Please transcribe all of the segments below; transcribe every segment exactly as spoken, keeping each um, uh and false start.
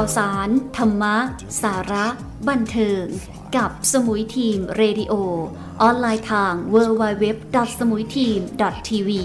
าวสารธรรมะสาระบันเทิงกับสมุยทีมเรดิโอออนไลน์ทาง ดับเบิลยู ดับเบิลยู ดับเบิลยู ดอท สมุยทีม ดอท ที วี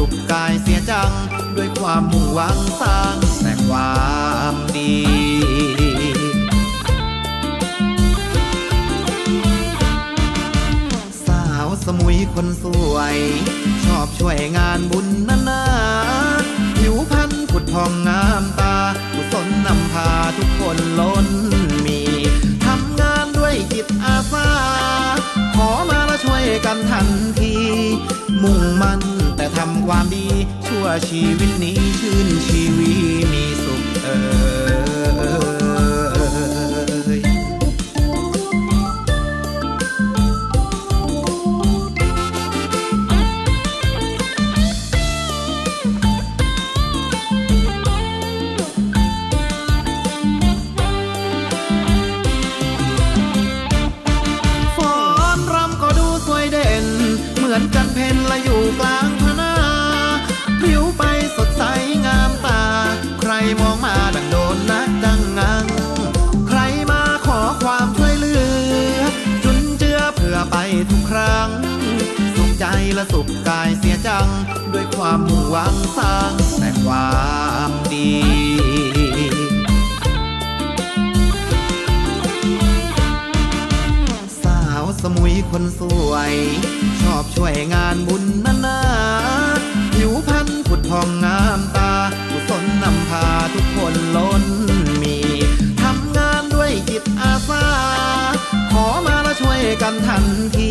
สุขกายเสียจังด้วยความมุ่งหวังสร้างแต่ความดีสาวสมุยคนสวยชอบช่วยงานบุญนานาผิวพรรณผุดพองงามตากุศลนำพาทุกคนล้นมีทำงานด้วยจิตอาสาขอมาแล้วช่วยกันทันทีมุ่งมั่นแต่ทำความดีชั่วชีวิตนี้ชื่นชีวีมีสุขเอ่ยฟ้อนรำก็ดูสวยเด่นเหมือนจันเพ็ญละอยู่กลางมองมาดังโดนนักดังงังใครมาขอความช่วยเหลือจุนเจือเผื่อไปทุกครั้งสุขใจและสุขกายเสียจังด้วยความมุ่งหวังสร้างแต่ความดีสาวสมุยคนสวยชอบช่วยงานบุญนานาผิวพรรณผุดพองงามตากุศลนำพาทุกคนล้นมีทำงานด้วยจิตอาสาขอมาแล้วช่วยกันทันที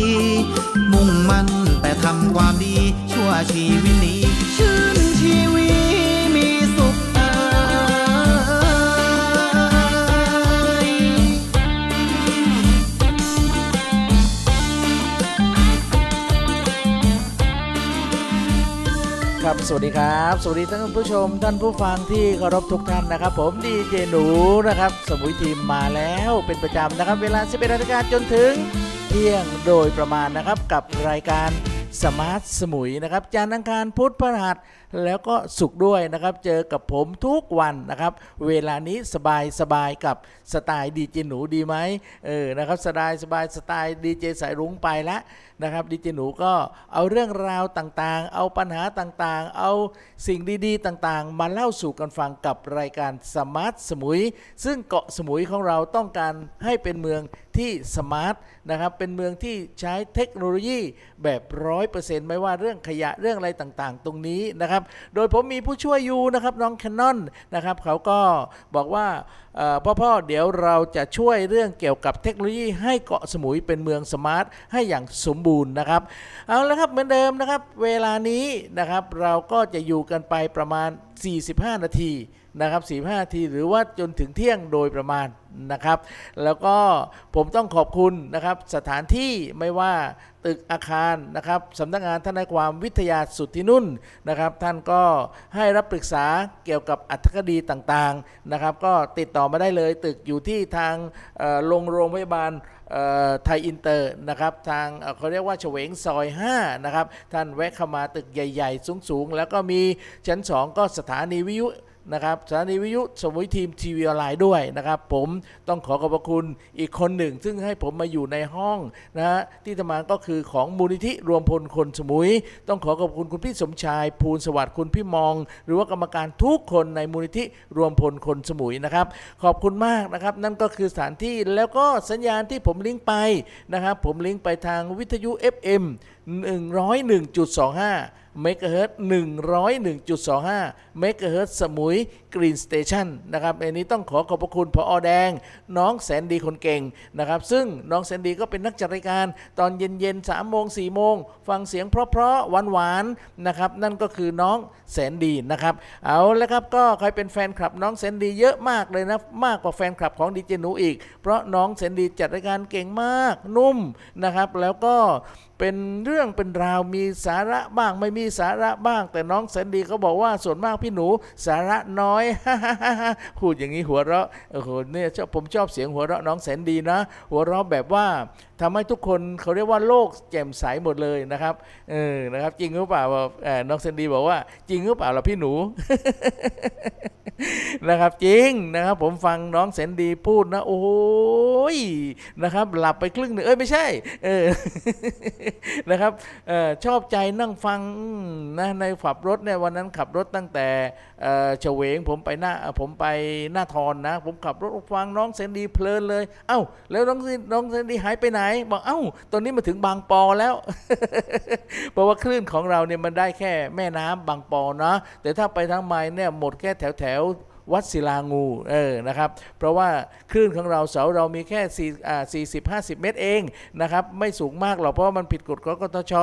มุ่งมั่นแต่ทำความดีชั่วชีวิตนี้ชื่นชีวิตมีสุขสวัสดีครับสวัสดีท่านผู้ชมท่านผู้ฟังที่เคารพทุกท่านนะครับผมดีเจหนูนะครับสมุยทีมมาแล้วเป็นประจำนะครับเวลา สิบเอ็ด นาฬิกาจนถึงเที่ยงโดยประมาณนะครับกับรายการสมาร์ทสมุยนะครับจันทร์อังคารพุธพฤหัสแล้วก็ศุกร์ด้วยนะครับเจอกับผมทุกวันนะครับเวลานี้สบายสบายกับสไตล์ดีเจหนูดีไหมเออนะครับสบายสบายสไตล์ดีเจสายรุ้งไปละนะครับดีเจหนูก็เอาเรื่องราวต่างๆเอาปัญหาต่างๆเอาสิ่งดีๆต่างๆมาเล่าสู่กันฟังกับรายการสมาร์ทสมุยซึ่งเกาะสมุยของเราต้องการให้เป็นเมืองที่สมาร์ทนะครับเป็นเมืองที่ใช้เทคโนโลยีแบบ ร้อยเปอร์เซ็นต์ ไม่ว่าเรื่องขยะเรื่องอะไรต่างๆตรงนี้นะครับ นะครับโดยผมมีผู้ช่วยอยู่นะครับน้องแคนนอนนะครับเขาก็บอกว่าพ่อพ่อเดี๋ยวเราจะช่วยเรื่องเกี่ยวกับเทคโนโลยีให้เกาะสมุยเป็นเมืองสมาร์ทให้อย่างสมบูรณ์นะครับเอาละครับเหมือนเดิมนะครับเวลานี้นะครับเราก็จะอยู่กันไปประมาณสี่สิบห้านาทีนะครับสี่สิบห้านาทีหรือว่าจนถึงเที่ยงโดยประมาณนะครับแล้วก็ผมต้องขอบคุณนะครับสถานที่ไม่ว่าตึกอาคารนะครับสำนักงานทนายความวิทยาสุทธินุ่นนะครับท่านก็ให้รับปรึกษาเกี่ยวกับอรรถคดีต่างๆนะครับก็ติดต่อมาได้เลยตึกอยู่ที่ทางลงโรงพยาบาลไทยอินเตอร์นะครับทางเขาเรียกว่าเฉวงซอยห้านะครับท่านแวะเข้ามาตึกใหญ่ๆสูงๆแล้วก็มีชั้นสองก็สถานีวิทยุนะครับสถานีวิทยุสมุยทีมทีวีออนไลน์ด้วยนะครับผมต้องขอขอบคุณอีกคนหนึ่งซึ่งให้ผมมาอยู่ในห้องนะฮะที่ทำงานก็คือของมูลนิธิรวมพลคนสมุยต้องขอขอบคุณคุณพี่สมชายภูลสวัสดิ์คุณพี่มองหรือว่ากรรมการทุกคนในมูลนิธิรวมพลคนสมุยนะครับขอบคุณมากนะครับนั่นก็คือสถานที่แล้วก็สัญญาณที่ผมลิงก์ไปนะครับผมลิงก์ไปทางวิทยุ เอฟ เอ็ม หนึ่งร้อยหนึ่งจุดสองห้าเมกะเฮิรตซ์ หนึ่งร้อยหนึ่งจุดสองห้า เมกะเฮิรตซ์สมุยกรีนสเตชันนะครับอันนี้ต้องขอขอบพระคุณผอ.แดงน้องแสนดีคนเก่งนะครับซึ่งน้องแสนดีก็เป็นนักจัดรายการตอนเย็นๆ สามโมง สี่โมงฟังเสียงเพราะๆหวานๆนะครับนั่นก็คือน้องแสนดีนะครับเอาละครับก็ใครเป็นแฟนคลับน้องแสนดีเยอะมากเลยนะมากกว่าแฟนคลับของดีเจหนูอีกเพราะน้องแสนดีจัดรายการเก่งมากนุ่มนะครับแล้วก็เป็นเรื่องเป็นราวมีสาระบ้างไม่มีสาระบ้างแต่น้องแสนดีเขาบอกว่าส่วนมากพี่หนูสาระน้อยพูดอย่างนี้หัวเราะโอ้โหเนี่ยผมชอบเสียงหัวเราะน้องแสนดีนะหัวเราะแบบว่าทำให้ทุกคนเขาเรียกว่าโลกแจ่มใสหมดเลยนะครับเออนะครับจริงหรือเปล่าน้องแสนดีบอกว่าจริงหรือเปล่าล่ะพี่หนู นะครับจริงนะครับผมฟังน้องแสนดีพูดนะโอ้ยนะครับหลับไปครึ่งหนึ่งเอ้ยไม่ใช่เออ นะครับเอ่อชอบใจนั่งฟังนะในขับรถเนี่ยวันนั้นขับรถตั้งแต่เอ่อเฉวงผมไปหน้าผมไปหน้าทอนนะผมขับรถฟังน้องแสนดีเพลินเลยเอ้าแล้วน้องน้องแสนดีหายไปไหนบอกเอ้าตอนนี้มาถึงบางปอแล้ว เพราะว่าคลื่นของเราเนี่ยมันได้แค่แม่น้ำบางปอนะแต่ถ้าไปทางไมล์เนี่ยหมดแค่แถวแถววัดศิลางูเออนะครับเพราะว่าคลื่นของเราเสาเรามีแค่สี่สิบห้าสิบเมตรเองนะครับไม่สูงมากหรอกเพราะว่ามันผิดกฎกกตช.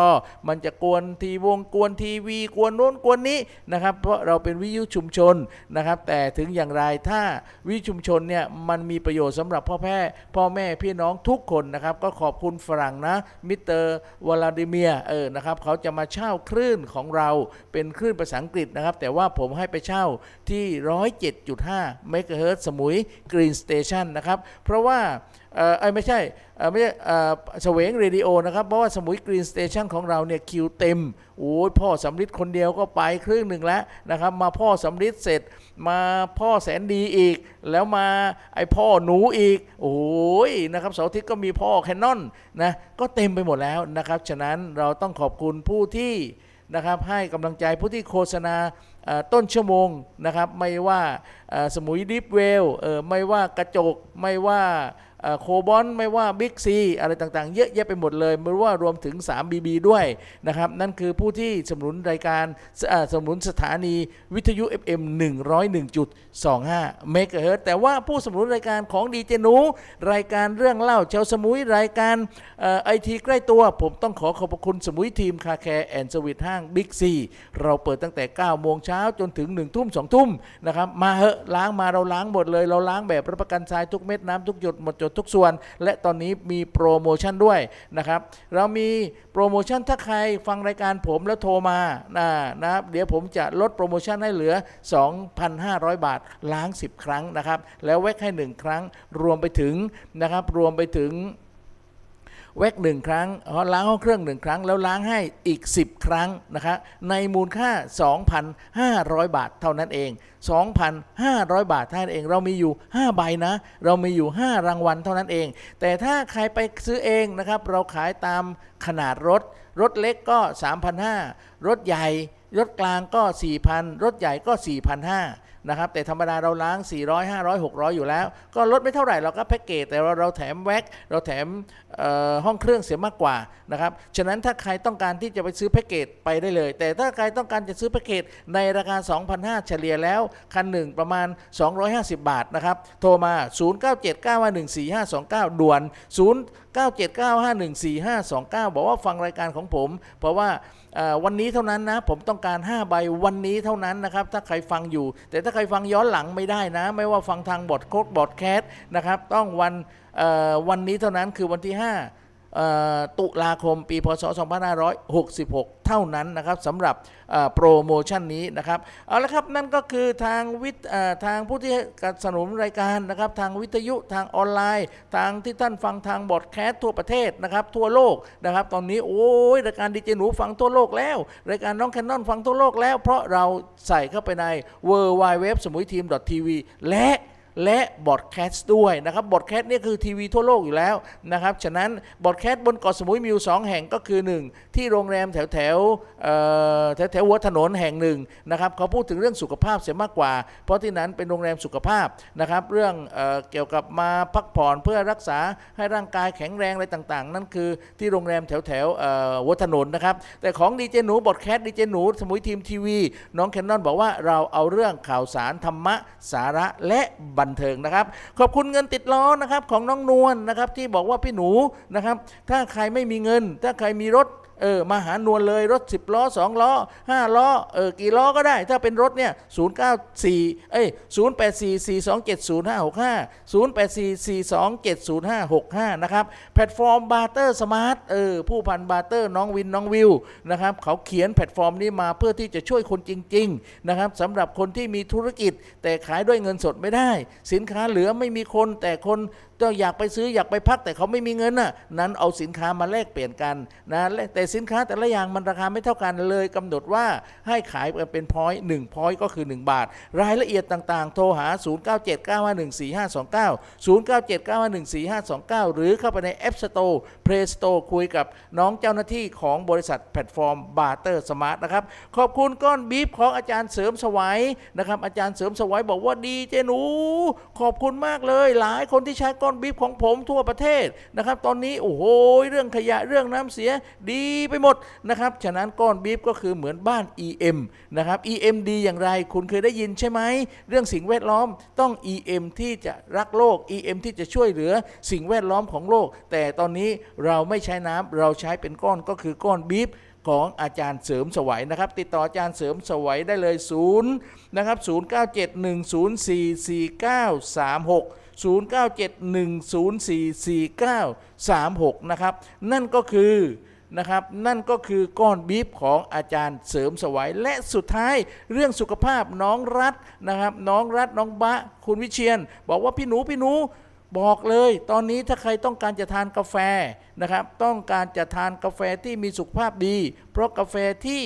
มันจะกวนทีวงกวนทีวีกวนโน้นกวนนี้นะครับเพราะเราเป็นวิทยุชุมชนนะครับแต่ถึงอย่างไรถ้าวิทยุชุมชนเนี่ยมันมีประโยชน์สำหรับพ่อแม่พ่อแม่พี่น้องทุกคนนะครับก็ขอบคุณฝรั่งนะมิสเตอร์วลาดิเมียร์เออนะครับเขาจะมาเช่าคลื่นของเราเป็นคลื่นภาษาอังกฤษนะครับแต่ว่าผมให้ไปเช่าที่ร้อยเจ็ดเจ็ดจุดห้า เมกะเฮิรตซ์สมุยกรีนสเตชันนะครับเพราะว่าเออไม่ใช่ไม่ใช่เฉวงเรดิโอนะครับเพราะว่าสมุยกรีนสเตชันของเราเนี่ยคิวเต็มโอ้ยพ่อสำริดคนเดียวก็ไปครึ่งหนึ่งแล้วนะครับมาพ่อสำริดเสร็จมาพ่อแสนดีอีกแล้วมาไอพ่อหนูอีกโอ้ยนะครับเสาร์อาทิตย์ก็มีพ่อแคนนอนนะก็เต็มไปหมดแล้วนะครับฉะนั้นเราต้องขอบคุณผู้ที่นะครับให้กำลังใจผู้ที่โฆษณาต้นชั่วโมงนะครับไม่ว่าสมุยดิฟเวลไม่ว่ากระจกไม่ว่าโคบอนไม่ว่าบิ๊กซีอะไรต่างๆเยอะแยะไปหมดเลยไม่ว่ารวมถึง ทรีบีบี ด้วยนะครับนั่นคือผู้ที่สนับสนุนรายการสนับสนุนสถานีวิทยุ เอฟ เอ็ม หนึ่งร้อยหนึ่งจุดสองห้า เมกะเฮิรตซ์แต่ว่าผู้สนับสนุนรายการของดีเจหนูรายการเรื่องเล่าชาวสมุยรายการไอทีใกล้ตัวผมต้องขอขอบคุณสมุยทีมคาแคร์แอนด์สวิทห้างบิ๊กซีเราเปิดตั้งแต่เก้าโมงเช้าจนถึงหนึ่งทุ่มสองทุ่มนะครับมาเหอะล้างมาเราล้างหมดเลยเราล้างแบบรับประกันทรายทุกเม็ดน้ำทุกหยดหมดจดทุกส่วนและตอนนี้มีโปรโมชั่นด้วยนะครับเรามีโปรโมชั่นถ้าใครฟังรายการผมแล้วโทรมานะนะครับเดี๋ยวผมจะลดโปรโมชั่นให้เหลือ สองพันห้าร้อย บาทล้างสิบครั้งนะครับแล้วแว็กให้หนึ่งครั้งรวมไปถึงนะครับรวมไปถึงแว็กหนึ่งครั้งล้างห้องเครื่องหนึ่งครั้งแล้วล้างให้อีกสิบครั้งนะครับในมูลค่า สองพันห้าร้อย บาทเท่านั้นเอง สองพันห้าร้อย บาทเท่านั้นเองเรามีอยู่ห้าใบนะเรามีอยู่ห้ารางวัลเท่านั้นเองแต่ถ้าใครไปซื้อเองนะครับเราขายตามขนาดรถรถเล็กก็ สามพันห้าร้อย รถใหญ่รถกลางก็ สี่พัน รถใหญ่ก็ สี่พันห้าร้อย นะครับแต่ธรรมดาเราล้างสี่ร้อย ห้าร้อย หกร้อยอยู่แล้วก็ลดไม่เท่าไหร่เราก็แพ็กเกจแต่เราเราแถมแว็กเราแถมห้องเครื่องเสียมากกว่านะครับฉะนั้นถ้าใครต้องการที่จะไปซื้อแพ็กเกจไปได้เลยแต่ถ้าใครต้องการจะซื้อแพ็กเกจในราคา สองพันห้าร้อย เฉลี่ยแล้วคันหนึ่งประมาณสองร้อยห้าสิบบาทนะครับโทรมาศูนย์ เก้า เจ็ด เก้า ห้า หนึ่ง สี่ ห้า สอง เก้าด่วนศูนย์ เก้า เจ็ด เก้า ห้า หนึ่ง สี่ ห้า สอง เก้าบอกว่าฟังรายการของผมเพราะว่าวันนี้เท่านั้นนะผมต้องการห้าใบวันนี้เท่านั้นนะครับถ้าใครฟังอยู่แต่ถ้าใครฟังย้อนหลังไม่ได้นะไม่ว่าฟังทางบอดโค้ดบอดแคสต์นะครับต้องวันวันนี้เท่านั้นคือวันที่ห้าตุลาคมปีพ.ศ.สองพันห้าร้อยหกสิบหกเท่านั้นนะครับสำหรับโปรโมชั่นนี้นะครับเอาละครับนั่นก็คือทางวิทย์ทางผู้ที่สนับสนุนรายการนะครับทางวิทยุทางออนไลน์ทางที่ท่านฟังทางบอดแคสต์ทั่วประเทศนะครับทั่วโลกนะครับตอนนี้โอ้ยรายการดีเจหนูฟังทั่วโลกแล้วรายการน้องแคนนอนฟังทั่วโลกแล้วเพราะเราใส่เข้าไปใน ดับเบิลยู ดับเบิลยู ดับเบิลยู ดอท samuiteam ดอท ที วี และและบอดแคสต์ด้วยนะครับบอดแคสต์นี่คือทีวีทั่วโลกอยู่แล้วนะครับฉะนั้นบอดแคสต์บนเกาะสมุยมีอยู่สองแห่งก็คือหนึ่งที่โรงแรมแถวแถวแถวแถววัดถนนแห่งหนึ่งนะครับเขาพูดถึงเรื่องสุขภาพเสียมากกว่าเพราะที่นั้นเป็นโรงแรมสุขภาพนะครับเรื่องเอ่อเกี่ยวกับมาพักผ่อนเพื่อรักษาให้ร่างกายแข็งแรงอะไรต่างๆนั่นคือที่โรงแรมแถวแถววัดถนนนะครับแต่ของดีเจหนูบอดแคสต์ดีเจหนูสมุยทีมทีวีน้องแคนนอนบอกว่าเราเอาเรื่องข่าวสารธรรมะสาระและบันเทิงนะครับขอบคุณเงินติดล้อนะครับของน้องนวล น, นะครับที่บอกว่าพี่หนูนะครับถ้าใครไม่มีเงินถ้าใครมีรถเออมาหานวลเลยรถสิบล้อสองล้อห้าล้อเออกี่ล้อก็ได้ถ้าเป็นรถเนี่ยศูนย์ เก้า สี่เอ้ยศูนย์ แปด สี่ สี่ สอง เจ็ด ศูนย์ ห้า หก ห้า ศูนย์ แปด สี่ สี่ สอง เจ็ด ศูนย์ ห้า หก ห้านะครับแพลตฟอร์มบาร์เตอร์สมาร์ทเออผู้พันบาร์เตอร์น้องวินน้องวิวนะครับเขาเขียนแพลตฟอร์มนี้มาเพื่อที่จะช่วยคนจริงๆนะครับสำหรับคนที่มีธุรกิจแต่ขายด้วยเงินสดไม่ได้สินค้าเหลือไม่มีคนแต่คนก็อยากไปซื้ออยากไปพักแต่เขาไม่มีเงินน่ะนั้นเอาสินค้ามาแลกเปลี่ยนกันนะแต่สินค้าแต่ละอย่างมันราคาไม่เท่ากันเลยกำหนดว่าให้ขายเป็นพอยต์หนึ่งพอยต์ก็คือหนึ่งบาทรายละเอียดต่างๆโทรหาศูนย์ เก้า เจ็ด เก้า ห้า หนึ่ง สี่ ห้า สอง เก้า ศูนย์ เก้า เจ็ด เก้า ห้า หนึ่ง สี่ ห้า สอง เก้าหรือเข้าไปใน App Store Play Store คุยกับน้องเจ้าหน้าที่ของบริษัทแพลตฟอร์ม Barter Smart นะครับขอบคุณก้อนบีฟของอาจารย์เสริมสวัยนะครับอาจารย์เสริมสวัยบอกว่าดีเจหนูขอบคุณมากเลยหลายคนที่ใช้ก้อนบีฟของผมทั่วประเทศนะครับตอนนี้โอ้โหเรื่องขยะเรื่องน้ำเสียดีไปหมดนะครับฉะนั้นก้อนบีฟก็คือเหมือนบ้าน อี เอ็ม นะครับ อี เอ็ม ดีอย่างไรคุณเคยได้ยินใช่ไหมเรื่องสิ่งแวดล้อมต้อง อี เอ็ม ที่จะรักโลก อี เอ็ม ที่จะช่วยเหลือสิ่งแวดล้อมของโลกแต่ตอนนี้เราไม่ใช้น้ำเราใช้เป็นก้อนก็คือก้อนบีฟของอาจารย์เสริมสวัยนะครับติดต่ออาจารย์เสริมสวัยได้เลยศูนย์นะครับศูนย์ เก้า เจ็ด หนึ่ง ศูนย์ สี่ สี่ เก้า สาม หกศูนย์ เก้า เจ็ด หนึ่ง ศูนย์ สี่ สี่ เก้า สาม หกนะครับนั่นก็คือนะครับนั่นก็คือก้อนบีฟของอาจารย์เสริมสวัยและสุดท้ายเรื่องสุขภาพน้องรัฐนะครับน้องรัฐน้องบะคุณวิเชียรบอกว่าพี่หนูพี่หนูบอกเลยตอนนี้ถ้าใครต้องการจะทานกาแฟนะครับต้องการจะทานกาแฟที่มีสุขภาพดีเพราะกาแฟที่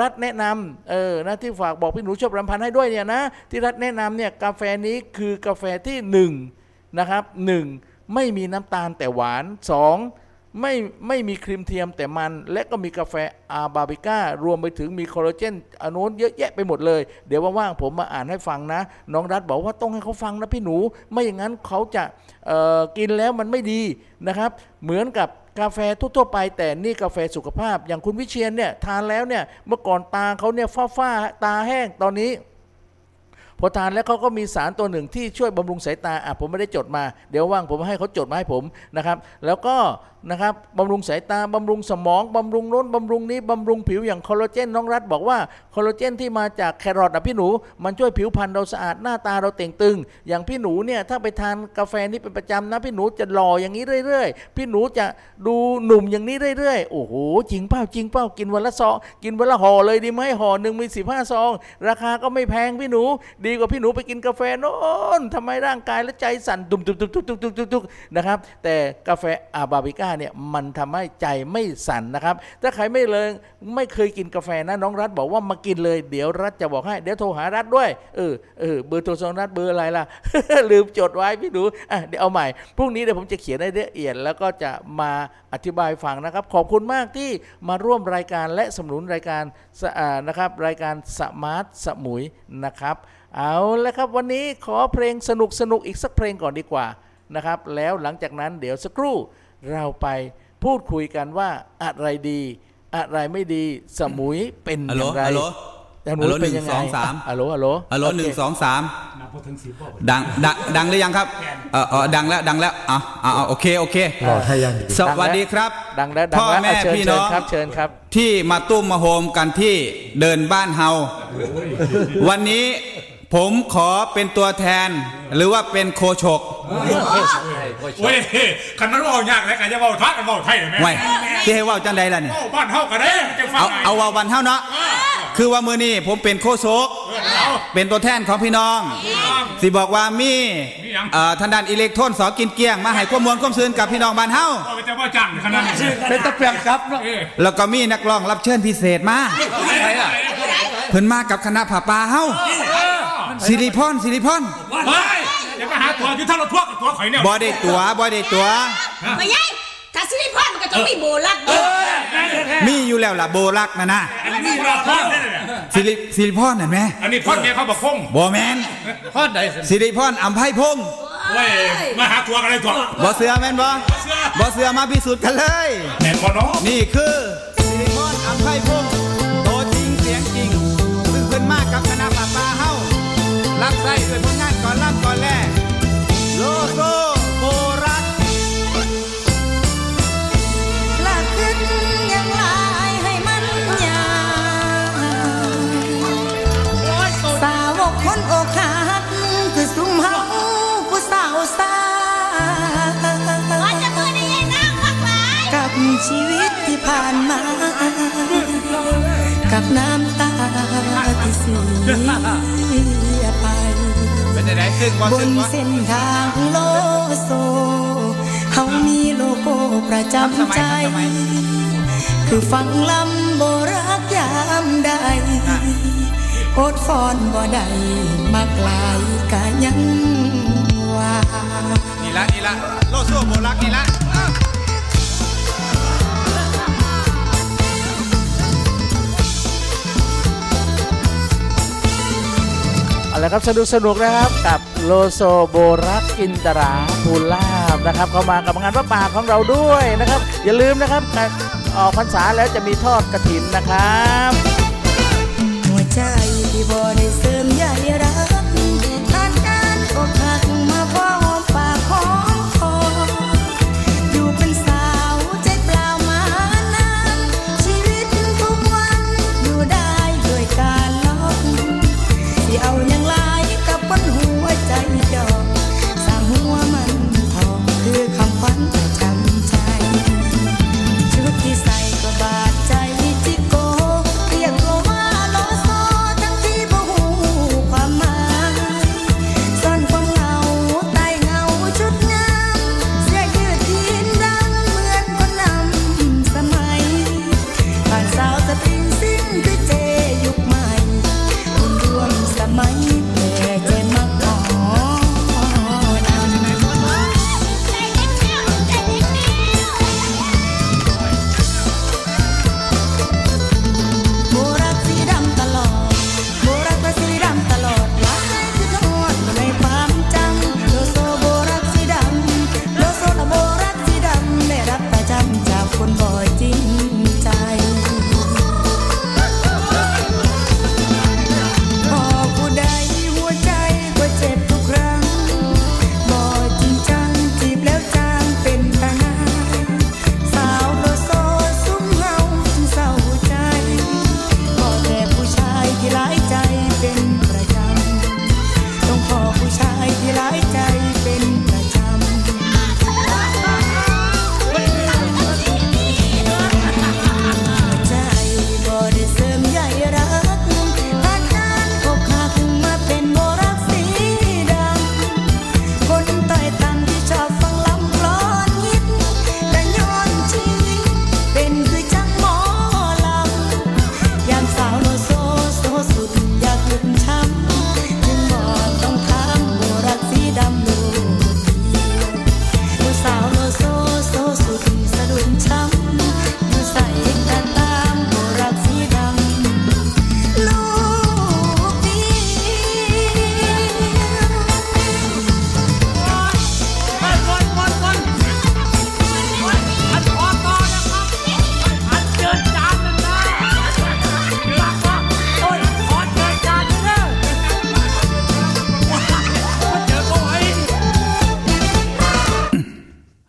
รัฐแนะนำเออนะที่ฝากบอกพี่หนูชอบรำพันให้ด้วยเนี่ยนะที่รัฐแนะนำเนี่ยกาแฟนี้คือกาแฟที่หนึ่งนะครับหนึ่งไม่มีน้ำตาลแต่หวานสองไม่ไม่มีครีมเทียมแต่มันและก็มีกาแฟอาราบิก้ารวมไปถึงมีคอลลาเจนอนุเยอะแยะไปหมดเลยเดี๋ยวว่างๆผมมาอ่านให้ฟังนะน้องรัฐบอกว่าต้องให้เขาฟังนะพี่หนูไม่อย่างนั้นเขาจะเอ่อกินแล้วมันไม่ดีนะครับเหมือนกับกาแฟทั่วๆไปแต่นี่กาแฟสุขภาพอย่างคุณวิเชียรเนี่ยทานแล้วเนี่ยเมื่อก่อนตาเขาเนี่ยฝ้าๆตาแห้งตอนนี้พอทานแล้วเขาก็มีสารตัวหนึ่งที่ช่วยบำรุงสายตาอ่ะผมไม่ได้จดมาเดี๋ยวว่างผมให้เขาจดมาให้ผมนะครับแล้วก็นะครับบำรุงสายตาบำรุงสมองบำรุงโน้นบำรุงนี้บำรุงผิวอย่างคอลลาเจนน้องรัฐบอกว่าคอลลาเจนที่มาจากแครอทอ่ะพี่หนูมันช่วยผิวพรรณเราสะอาดหน้าตาเราเต่งตึงอย่างพี่หนูเนี่ยถ้าไปทานกาแฟนี่เป็นประจำนะพี่หนูจะหล่ออย่างนี้เรื่อยๆพี่หนูจะดูหนุ่มอย่างนี้เรื่อยๆโอ้โหจริงเปล่าจริงเปล่ากินวันละซองกินวันละห่อเลยดีไหมห่อหนึ่งมีสิบห้าซองราคาก็ไม่แพงพี่หนูดีกว่าพี่หนูไปกินกาแฟโน้นทำไมร่างกายและใจสั่นตุ่มๆๆๆๆๆนะครับแต่กาแฟอาราบิก้า เนี่ยมันทำให้ใจไม่สั่นนะครับถ้าใครไม่เลยไม่เคยกินกาแฟนะน้องรัฐบอกว่ามากินเลยเดี๋ยวรัฐจะบอกให้เดี๋ยวโทรหารัฐด้วยเออเออเบอร์โทรศัพท์รัฐเบอร์อะไรล่ะ ลืมจดไว้พี่หนูอ่ะเดี๋ยวเอาใหม่พรุ่งนี้เดี๋ยวผมจะเขียนให้ละเอียดแล้วก็จะมาอธิบายฟังนะครับขอบคุณมากที่มาร่วมรายการและสนับสนุนรายการนะครับรายการสมาร์ทสมุยนะครับเอาละครับวันนี้ขอเพลงสนุกสนุกอีกสักเพลงก่อนดีกว่านะครับแล้วหลังจากนั้นเดี๋ยวสักครู่เราไปพูดคุยกันว่าอะไรดีอะไรไม่ดีสมุยเป็นอย่างไรฮัลโหลหนึ่งสองสามฮัลโหลฮัลโหลฮัลโหลหนึ่งสองสามดังดังดังหรือยังครับเออเออดังแล้วดังแล้วอ๋ออ๋อโอเคโอเคสวัสดีครับพ่อแม่พี่น้องที่มาตุ้มมาโฮมกันที่เดินบ้านเฮาวันนี้ผมขอเป็นตัวแทนหรือว่าเป็นโคชกเว้ยขันมันว่าอย่างไรกันจะว่าทักกันว่าไทยไหมที่ให้ว่าจังใดล่ะเนี่ยบ้านเฮากันเลยเอาเอาว่าบ้านเฮาเนาะคือว่ามือนี่ผมเป็นโคชกเป็นตัวแทนของพี่น้องสิบอกว่ามีทางด้านอิเล็กทรอนสอกินเกียงมาให้ข้อมูลข้อมูลกับพี่น้องบ้านเฮาเป็นตะเพียงครับแล้วก็มีนักร้องรับเชิญพิเศษมาเพิ่นมากับคณะผาปลาเฮาซิลิพอนซิลิพอนอย่ามาหาตัวอยู่ถ้าเราทั่วกับตัวข่อยเนี่ยบ่ได้ตัวบ่ได้ตัวไม่ใช่ถ้าซิลิพอนมันก็ต้องมีโบลักมีอยู่แล้วล่ะโบลักนะนะซิลิซิลิพอนเห็นไหมอันนี้พอนเนี่ยเขาบอกพงบ่แมนพอนไหนซิลิพอนอัมไพพงมาหาตัวกันเลยตัวบ่เสือแมนบ่บ่เสือมาพิสูจน์กันเลยแมนบ่เนาะนี่คือซิลิพอนอัมไพพงโตจริงเสียงจริงเพิ่นมากกับคณะป่าป่าเฮารับใส่ด้วยผลงานก่อนรับก่อนแรกโลโซโบรักลากขึ้นยังลายให้มันยาวสาวกคนอกหักคือซุ่มเฮาผู้สาวสาขอจะมือได้ยังน้ำมากหลายกับชีวิตที่ผ่านมากับน้ำตาที่เสียไปบนเส้นทางโลโซเขามีโลโก้ประจำใจคือฟังลำโบราณยามใดโอดฟอนบ่ได้มาไกลกะยังว่านี่ละนี่ละโลโซโบราณนี่ละแล้วครับสนุกสนุกนะครับกับโลโซโบรักอินตราภูลาภนะครับเข้ามากับงานพระป่าของเราด้วยนะครับอย่าลืมนะครับการออกพรรษาแล้วจะมีทอดกฐินนะครับหัวใจที่บ่ได้เสริมใหญ่รักทานการอกหักมาพอหอมปากหอมคออยู่เป็นสาวใจเปล่ามานานชีวิตทุกวันอยู่ได้ด้วยการล้อที่เอาคนบ่อยจริงใจ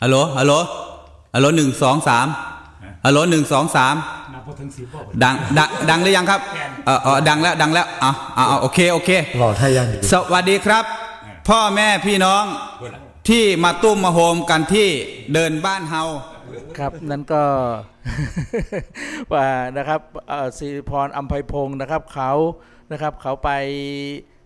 ฮัลโหลฮัลโหลฮัลโหลหนึ่งสองสามฮัลโหลหนึ่งสองสามดังดังดังหรือยังครับเออเออดังแล้วดังแล้วอ๋ออ๋อโอเคโอเครอไทยยังสวัสดีครับพ่อแม่พี่น้องที่มาตุ้มมาโฮมกันที่เดินบ้านเฮาครับนั่นก็ว่านะครับศิริพรอำไพพงศ์นะครับเขานะครับเขาไป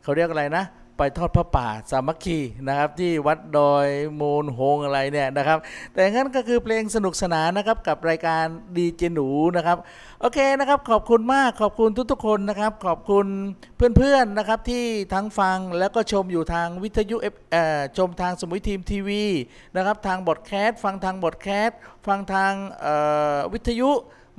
เขาเรียกอะไรนะไปทอดพระป่าสามัคคีนะครับที่วัดดอยมูลโฮงอะไรเนี่ยนะครับแต่งั้นก็คือเพลงสนุกสนานนะครับกับรายการดีเจหนูนะครับโอเคนะครับขอบคุณมากขอบคุณทุกๆคนนะครับขอบคุณเพื่อนๆนะครับที่ทั้งฟังแล้วก็ชมอยู่ทางวิทยุเอ่อชมทางสมุยทีมทีวีนะครับทางบอดแคสต์ฟังทางบอดแคสต์ฟังทางวิทยุ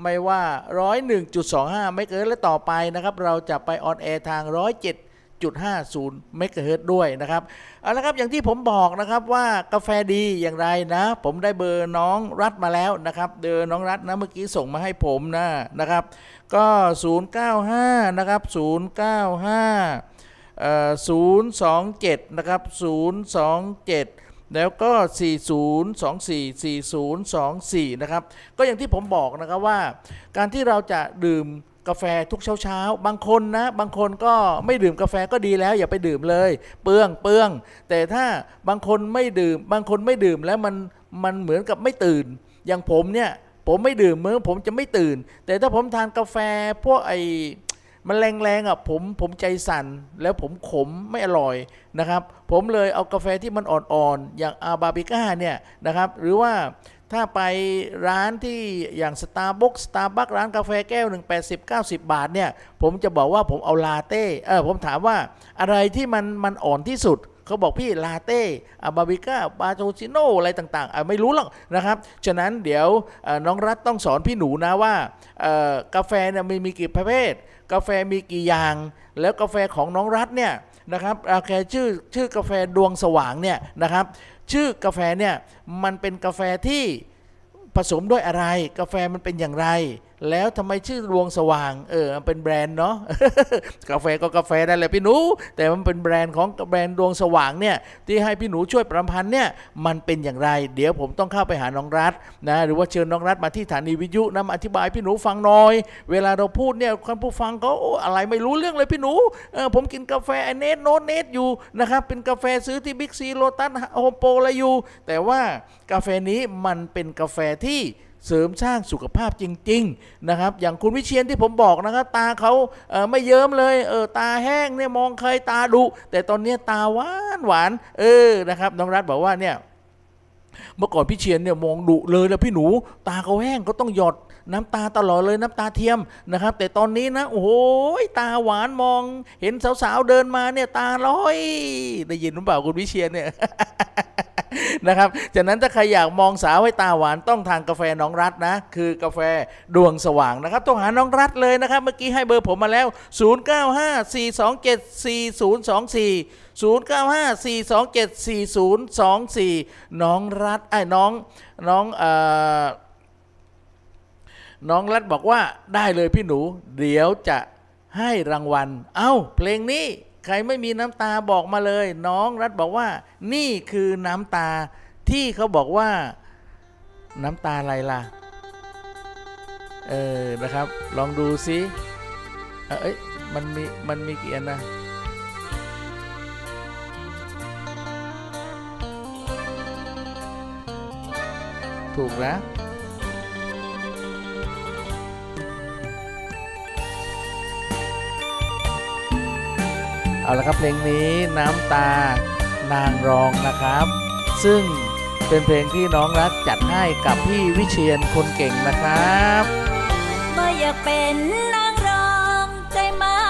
ไม่ว่า หนึ่งศูนย์หนึ่งจุดสองห้า ไม่เกินและต่อไปนะครับเราจะไปออนแอร์ทางหนึ่งศูนย์เจ็ดจุดห้าศูนย์ เมกะเฮิร์ตซ์ด้วยนะครับเอาละครับอย่างที่ผมบอกนะครับว่ากาแฟดีอย่างไรนะผมได้เบอร์น้องรัฐมาแล้วนะครับเดินน้องรัฐนะเมื่อกี้ส่งมาให้ผมนะนะครับก็ศูนย์เก้าห้านะครับศูนย์เก้าห้าเอ่อศูนย์สองเจ็ดนะครับศูนย์สองเจ็ดแล้วก็สี่ศูนย์สองสี่ สี่ศูนย์สองสี่นะครับก็อย่างที่ผมบอกนะครับว่าการที่เราจะดื่มกาแฟทุกเช้าๆบางคนนะบางคนก็ไม่ดื่มกาแฟก็ดีแล้วอย่าไปดื่มเลยเปลืองเปลืองแต่ถ้าบางคนไม่ดื่มบางคนไม่ดื่มแล้วมันมันเหมือนกับไม่ตื่นอย่างผมเนี่ยผมไม่ดื่มมื้อผมจะไม่ตื่นแต่ถ้าผมทานกาแฟพวกไอมันแรงๆอ่ะผมผมใจสั่นแล้วผมขมไม่อร่อยนะครับผมเลยเอากาแฟที่มันอ่อนๆอย่างอาราบิก้าเนี่ยนะครับหรือว่าถ้าไปร้านที่อย่างสตาร์บัคสตาร์บัคร้านกาแฟแก้วหนึ่งแปดสิบเก้าสิบบาทเนี่ยผมจะบอกว่าผมเอาลาเต้เออผมถามว่าอะไรที่มันมันอ่อนที่สุดเขาบอกพี่ลาเต้อาราบิก้าปาโตชิโนอะไรต่างๆอ่ะไม่รู้หรอกนะครับฉะนั้นเดี๋ยวน้องรัฐต้องสอนพี่หนูนะว่ากาแฟเนี่ยมีมีกี่ประเภทกาแฟมีกี่อย่างแล้วกาแฟของน้องรัฐเนี่ยนะครับโอเคชื่อชื่อกาแฟดวงสว่างเนี่ยนะครับชื่อกาแฟเนี่ยมันเป็นกาแฟที่ผสมด้วยอะไรกาแฟมันเป็นอย่างไรแล้วทำไมชื่อดวงสว่างเออมันเป็นแบรนด์เนาะ กาแฟก็กาแฟนั่นแหละพี่หนูแต่มันเป็นแบรนด์ของแบรนด์ดวงสว่างเนี่ยที่ให้พี่หนูช่วยประพันธ์เนี่ยมันเป็นอย่างไรเดี๋ยวผมต้องเข้าไปหาน้องรัฐนะหรือว่าเชิญน้องรัฐมาที่สถานีวิทยุนะมาอธิบายพี่หนูฟังหน่อยเวลาเราพูดเนี่ยคนผู้ฟังเขาอะไรไม่รู้เรื่องเลยพี่หนูเออผมกินกาแฟไอเนสโนเนสอยู่นะครับเป็นกาแฟซื้อที่บิ๊กซีโลตัสโฮมโปรอะไรอยู่แต่ว่ากาแฟนี้มันเป็นกาแฟที่เสริมสร้างสุขภาพจริงๆนะครับอย่างคุณวิเชียรที่ผมบอกนะครับตาเขาเอ่อไม่เยิ้มเลยเออตาแห้งเนี่ยมองเคยตาดุแต่ตอนนี้ตาหวานหวานเออนะครับน้องรัฐบอกว่าเนี่ยเมื่อก่อนพี่เชียนเนี่ยมองดุเลยแล้วพี่หนูตาเขาแห้งก็ต้องหยอดน้ำตาตลอดเลยน้ำตาเทียมนะครับแต่ตอนนี้นะโอ้โหตาหวานมองเห็นสาวๆเดินมาเนี่ยตาลอยได้ยินหรือเปล่าคุณวิเชียนเนี่ย นะครับจากนั้นถ้าใครอยากมองสาวให้ตาหวานต้องทานกาแฟน้องรัฐนะคือกาแฟดวงสว่างนะครับต้องหาน้องรัฐเลยนะครับเมื่อกี้ให้เบอร์ผมมาแล้วศูนย์เก้าห้า สี่สองเจ็ด สี่ศูนย์สองสี่ศูนย์เก้าห้า สี่สองเจ็ด สี่ศูนย์สองสี่น้องรัฐไอ้น้องน้องเอ่อน้องรัฐบอกว่าได้เลยพี่หนูเดี๋ยวจะให้รางวัลเอ้าเพลงนี้ใครไม่มีน้ำตาบอกมาเลยน้องรัฐบอกว่านี่คือน้ำตาที่เขาบอกว่าน้ำตาอะไรล่ะเออนะครับลองดูซิเอ้ยมันมีมันมีกี่อันนะถูกนะเอาละครับเพลงนี้น้ำตานางรองนะครับซึ่งเป็นเพลงที่น้องรัฐจัดให้กับพี่วิเชียรคนเก่งนะครับไม่อยากเป็นนางรองใจไม้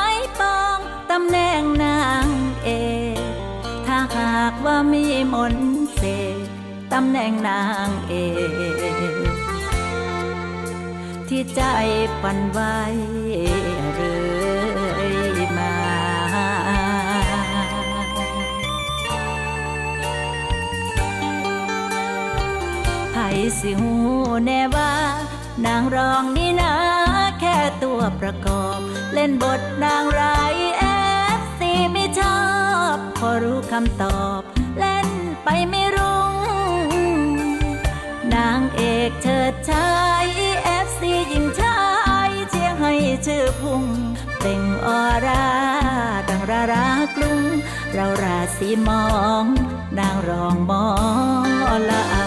ปองตำแหน่งนางเอกถ้าหากว่ามีมนเสกตำแหน่งนางเอกที่ใจปั่นไว้เรื่อยมาไผสิหูแน่ว่านางรองนี่นะแค่ตัวประกอบเล่นบทนางร้ายแอบสิไม่ชอบพอรู้คำตอบเล่นไปไม่รู้ ชายเอฟซีหญิงชายเชียงให้ชื่อพุ่งเป่งออร่าดังรารากรุงเราราศีมองนางรองมอละอา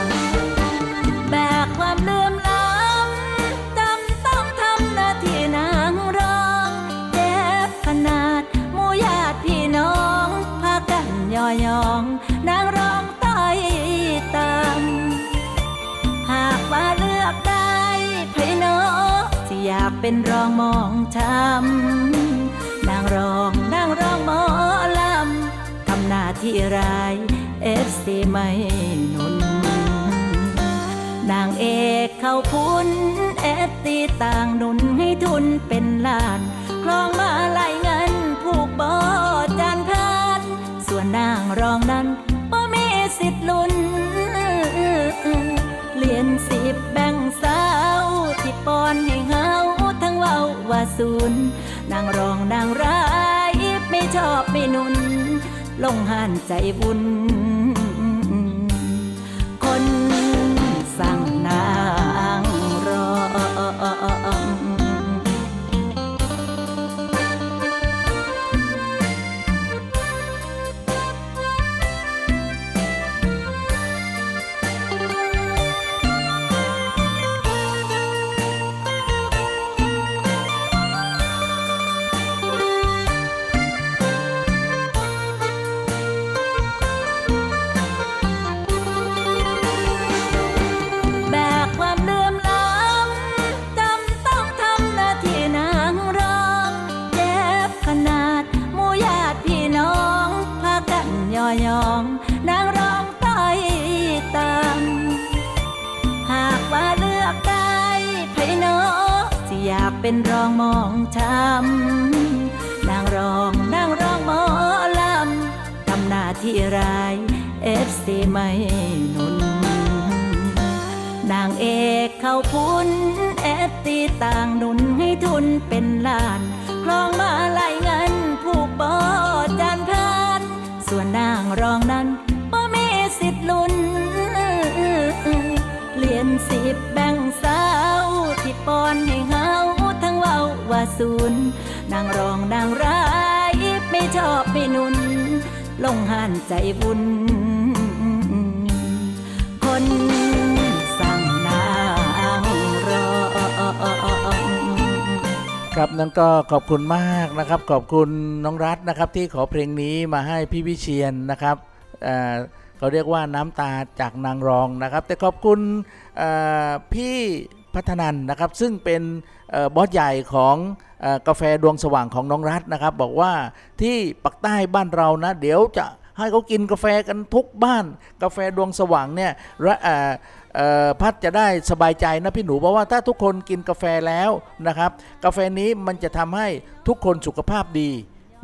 แบกความเลื่อมล้ำจำต้องทำหน้าที่นางรองเจ็บขนาดหมู่ญาติพี่น้องพากันย่อยองนางรองต้อยต่ำหากว่าเลือกได้ไผโนสิอยากเป็นรองมองช้ำนางรองนางรองมอลำทำหน้าที่ไรเอฟซีไม่หนุนนางเอกเข้าพุนเอฟตีต่างหนุนให้ทุนเป็นล้านคล้องมาไหลเงินผูกบอจานพานส่วนนางรองนั้นบ่มีสิทธิ์ลุ้นเหรียญสิบแบ่งสาวที่ปอนให้เฮาทั้งเว้าว่าศูนย์นางรองนางร้ายไม่ชอบไม่หนุนลงหันใจบุญคนสั่งนางรองนางรองต้อยต่ำหากว่าเลือกได้ไผโนสิอยากเป็นรองมองช้ำนางรองนางรองหมอลำทำหน้าที่ไรเอฟซีไม่หนุนนางเอกเข้าพุนเอฟตีต่างหนุนให้ทุนเป็นล้านคล้องมาไหลเงินผูกบอจานพานส่วนนางรองนั้นบ่มีสิทธิ์ลุ้นเหรียญสิบแบ่งสาวที่ปอนให้เฮาทั้งเว้าว่าศูนย์นางรองนางร้ายไม่ชอบไม่หนุนลงหันใจบุญคนสั่งนางรองครับนั่นก็ขอบคุณมากนะครับขอบคุณน้องรัตนะครับที่ขอเพลงนี้มาให้พี่วิเชียรนะครับเขาเรียกว่าน้ำตาจากนางรองนะครับแต่ขอบคุณพี่พัฒนันนะครับซึ่งเป็นบอสใหญ่ของกาแฟดวงสว่างของน้องรัตนะครับบอกว่าที่ปักใต้บ้านเรานะเดี๋ยวจะให้เขากินกาแฟกันทุกบ้านกาแฟดวงสว่างเนี่ยพัดจะได้สบายใจนะพี่หนูเพราะว่าถ้าทุกคนกินกาแฟแล้วนะครับกาแฟนี้มันจะทำให้ทุกคนสุขภาพดี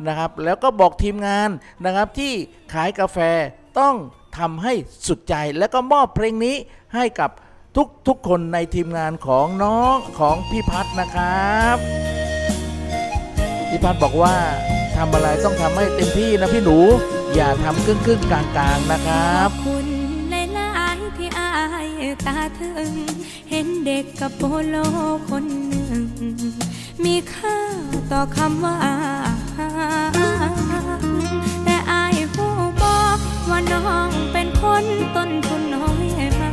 นะครับแล้วก็บอกทีมงานนะครับที่ขายกาแฟต้องทำให้สุดใจแล้วก็มอบเพลงนี้ให้กับทุกทุกคนในทีมงานของน้องของพี่พัดนะครับพี่พัดบอกว่าทำอะไรต้องทำให้เต็มที่นะพี่หนูอย่าทำครึ่งๆกลางๆนะครับตาถึงเห็นเด็กกับโปโลคนหนึ่งมีค่าต่อคำว่าแต่อายผู้บอกว่าน้องเป็นคนต้นทุนน้อยมา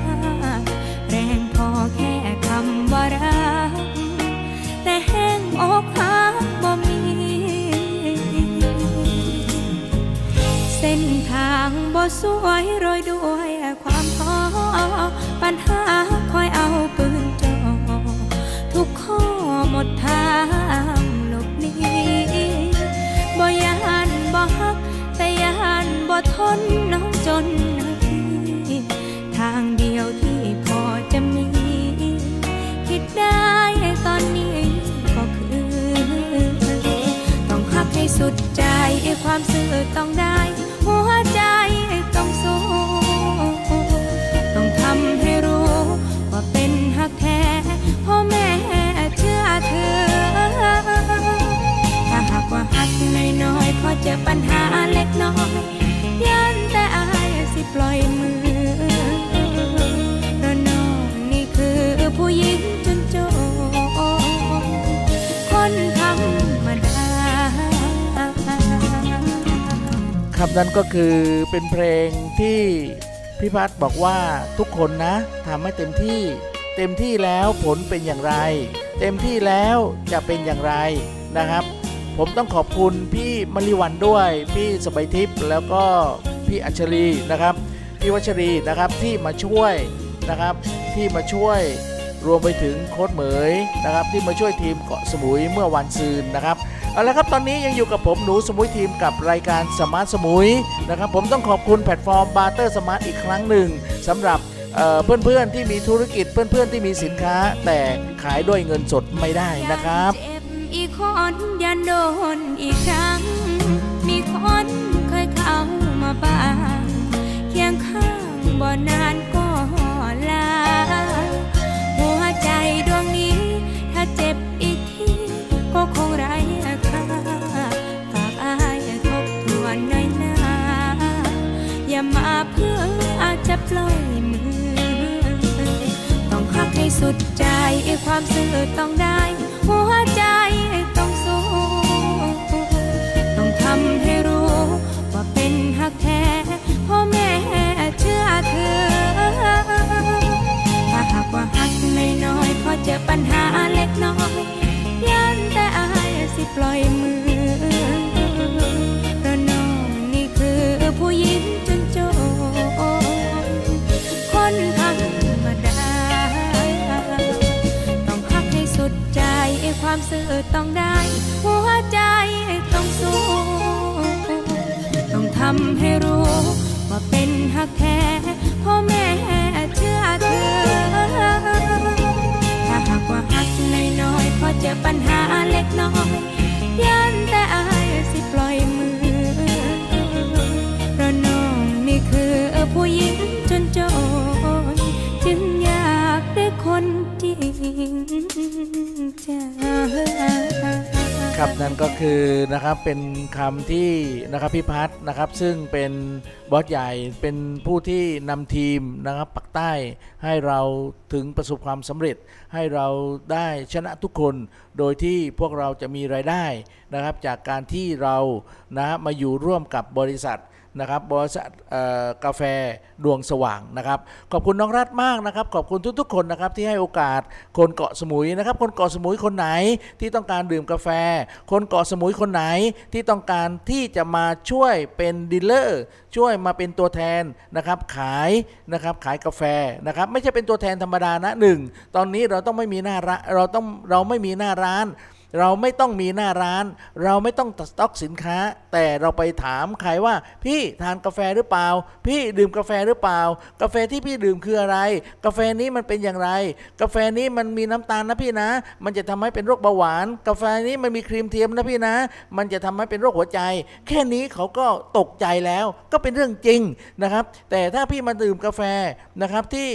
กแรงพอแค่คำว่ารักแต่แห้งอกหักบ่มีเส้นทางบ่สวยโรยด้วยความท้อปัญหาคอยเอาปืนจ่อทุกข้อหมดทางหลบหนีบ่ยานบ่ฮักแต่ยานบ่ทนน้องจนนาทีทางเดียวที่พอจะมีคิดได้ตอนนี้ก็คือต้องฮักให้สุดใจความซื่อต้องได้หัวใจต้องสู้ต้องทำให้รู้ว่าเป็นฮักแท้พ่อแม่เชื่อเธอถ้าหากว่าฮักน้อยๆพอเจอปัญหาเล็กน้อยยันแต่อายสิปล่อยมือเพราะน้องนี่คือผู้หญิง นะครับนั่นก็คือเป็นเพลงที่พี่พัฒน์บอกว่าทุกคนนะทำให้เต็มที่เต็มที่แล้วผลเป็นอย่างไรเต็มที่แล้วจะเป็นอย่างไรนะครับผมต้องขอบคุณพี่มลิวันด้วยพี่สบายทิพย์แล้วก็พี่อัญชลีนะครับพี่วัชรีนะครับที่มาช่วยนะครับที่มาช่วยรวมไปถึงโค้ชเหมยนะครับที่มาช่วยทีมเกาะสมุยเมื่อวันซืนนะครับเอาละครับตอนนี้ยังอยู่กับผมหนูสมุยทีมกับรายการสมาร์ทสมุยนะครับผมต้องขอบคุณแพลตฟอร์มบาร์เตอร์สมาร์ทอีกครั้งหนึ่งสำหรับเพื่อนๆที่มีธุรกิจเพื่อนๆที่มีสินค้าแต่ขายด้วยเงินสดไม่ได้นะครับเจ็บอีกคนยันโดนอีกครั้งมีคนเคยเข้ามาบ้างเคียงข้างบ่นานก็ลาหัวใจดวงนี้ถ้าเจ็บอีกทีก็คงไร้ค่าฝากอายทบทวนหน่อยนะอย่ามาเพื่ออาจจะปล่อยมือให้สุดใจความซื่อต้องได้หัวใจต้องสู้ต้องทำให้รู้ว่าเป็นฮักแท้พ่อแม่เชื่อเธอถ้าหากว่าฮักไม่น้อยพอเจอปัญหาเล็กน้อยย้อนแต่อายสิปล่อยมือเพราะน้องนี่คือผู้หญิงจนโจคนทั้งความซื่อต้องได้หัวใจต้องสู้ต้องทำให้รู้ว่าเป็นฮักแท้พ่อแม่เชื่อเธอถ้าหากว่าฮักน้อยๆพอเจอปัญหาเล็กน้อยยันแต่อายสิปล่อยมือเพราะน้องนี่คือผู้หญิงจนโจรจึงอยากได้คนจริงครับนั่นก็คือนะครับเป็นคำที่นะครับพี่พัฒน์นะครับซึ่งเป็นบอสใหญ่เป็นผู้ที่นำทีมนะครับปักใต้ให้เราถึงประสบความสำเร็จให้เราได้ชนะทุกคนโดยที่พวกเราจะมีรายได้นะครับจากการที่เรานะมาอยู่ร่วมกับบริษัทนะครับบริษัทกาแฟดวงสว่างนะครับขอบคุณน้องรัฐมากนะครับขอบคุณทุกๆคนนะครับที่ให้โอกาสคนเกาะสมุยนะครับคนเกาะสมุยคนไหนที่ต้องการดื่มกาแฟคนเกาะสมุยคนไหนที่ต้องการที่จะมาช่วยเป็นดีลเลอร์ช่วยมาเป็นตัวแทนนะครับขายนะครับขายกาแฟนะครับไม่ใช่เป็นตัวแทนธรรมดานะหนึ่งตอนนี้เราต้องไม่มีหน้าร้านเราต้องเราไม่มีหน้าร้านเราไม่ต้องมีหน้าร้านเราไม่ต้องสต็อกสินค้าแต่เราไปถามใครว่าพี่ทานกาแฟหรือเปล่าพี่ดื่มกาแฟหรือเปล่ากาแฟที่พี่ดื่มคืออะไรกาแฟนี้มันเป็นอย่างไรกาแฟนี้มันมีน้ำตาลนะพี่นะมันจะทำให้เป็นโรคเบาหวานกาแฟนี้มันมีครีมเทียมนะพี่นะมันจะทำให้เป็นโรคหัวใจแค่นี้เขาก็ตกใจแล้วก็เป็นเรื่องจริงนะครับแต่ถ้าพี่มาดื่มกาแฟนะครับที่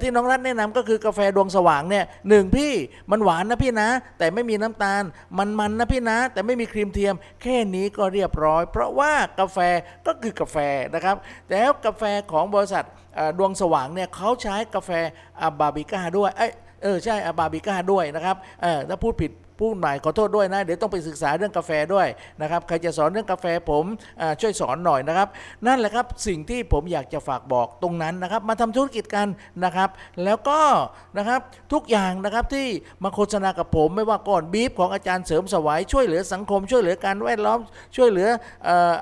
ที่น้องรัฐแนะนำก็คือกาแฟดวงสว่างเนี่ยหนึ่งพี่มันหวานนะพี่นะแต่ไม่มีน้ำตาลมันๆ น, นะพี่นะแต่ไม่มีครีมเทียมแค่นี้ก็เรียบร้อยเพราะว่ากาแฟก็คือกาแฟนะครับแต่กาแฟของบริษัทดวงสว่างเนี่ยเขาใช้กาแฟอาบาบิก้าด้วยเออเออใช่อาบาบิก้าด้วยนะครับเออถ้าพูดผิดพูดใหม่ขอโทษด้วยนะเดี๋ยวต้องไปศึกษาเรื่องกาแฟด้วยนะครับใครจะสอนเรื่องกาแฟผมช่วยสอนหน่อยนะครับนั่นแหละครับสิ่งที่ผมอยากจะฝากบอกตรงนั้นนะครับมาทำธุรกิจกันนะครับแล้วก็นะครับทุกอย่างนะครับที่มาโฆษณากับผมไม่ว่าก่อนบีฟของอาจารย์เสริมสวัยช่วยเหลือสังคมช่วยเหลือการแวดล้อมช่วยเหลือ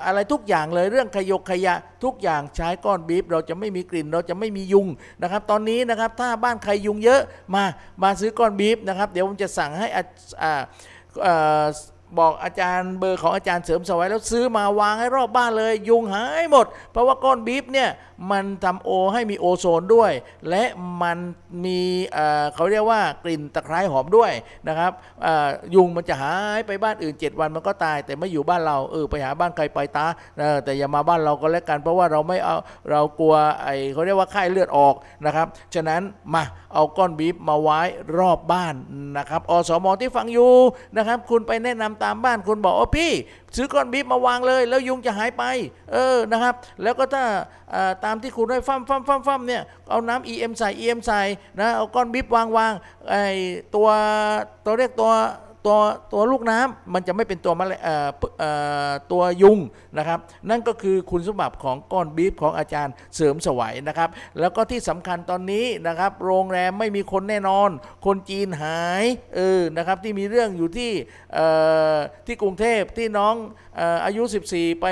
อะไรทุกอย่างเลยเรื่องขยกขยะทุกอย่างใช้ก้อนบีฟเราจะไม่มีกลิ่นเราจะไม่มียุงนะครับตอนนี้นะครับถ้าบ้านใครยุงเยอะมามาซื้อก้อนบีฟนะครับเดี๋ยวผมจะสั่งให้บอกอาจารย์เบอร์ของอาจารย์เสริมสวัยแล้วซื้อมาวางให้รอบบ้านเลยยุงหายหมดเพราะว่าก้อนบีฟเนี่ยมันทำโอให้มีโอโซนด้วยและมันมีเขาเรียกว่ากลิ่นตะไคร้หอมด้วยนะครับยุงมันจะหายไปบ้านอื่นเจ็ดวันมันก็ตายแต่ไม่อยู่บ้านเราเออไปหาบ้านใครไปตาแต่อย่ามาบ้านเราก็แล้วกันเพราะว่าเราไม่เอาเรากลัวไอเขาเรียกว่าไข้เลือดออกนะครับฉะนั้นมาเอาก้อนบีฟมาไว้รอบบ้านนะครับอสม.ที่ฟังอยู่นะครับคุณไปแนะนำตามบ้านคุณบอกโอ้พี่ซื้อก้อนบีฟมาวางเลยแล้วยุงจะหายไปเออนะครับแล้วก็ถ้าตามที่คุณได้ฟั่มฟั่มฟั่มฟั่มเนี่ยเอาน้ำ อี เอ็ม ใส่ อี เอ็ม ใส่นะเอาก้อนบีฟวางวางไอตัวตัวเรียกตัว ตัวตัวลูกน้ำมันจะไม่เป็นตัวตัวยุงนะครับนั่นก็คือคุณสมบัติของก้อนบีฟของอาจารย์เสริมสวัยนะครับแล้วก็ที่สำคัญตอนนี้นะครับโรงแรมไม่มีคนแน่นอนคนจีนหายเออนะครับที่มีเรื่องอยู่ที่ที่กรุงเทพที่น้องอายุสิบสี่ไป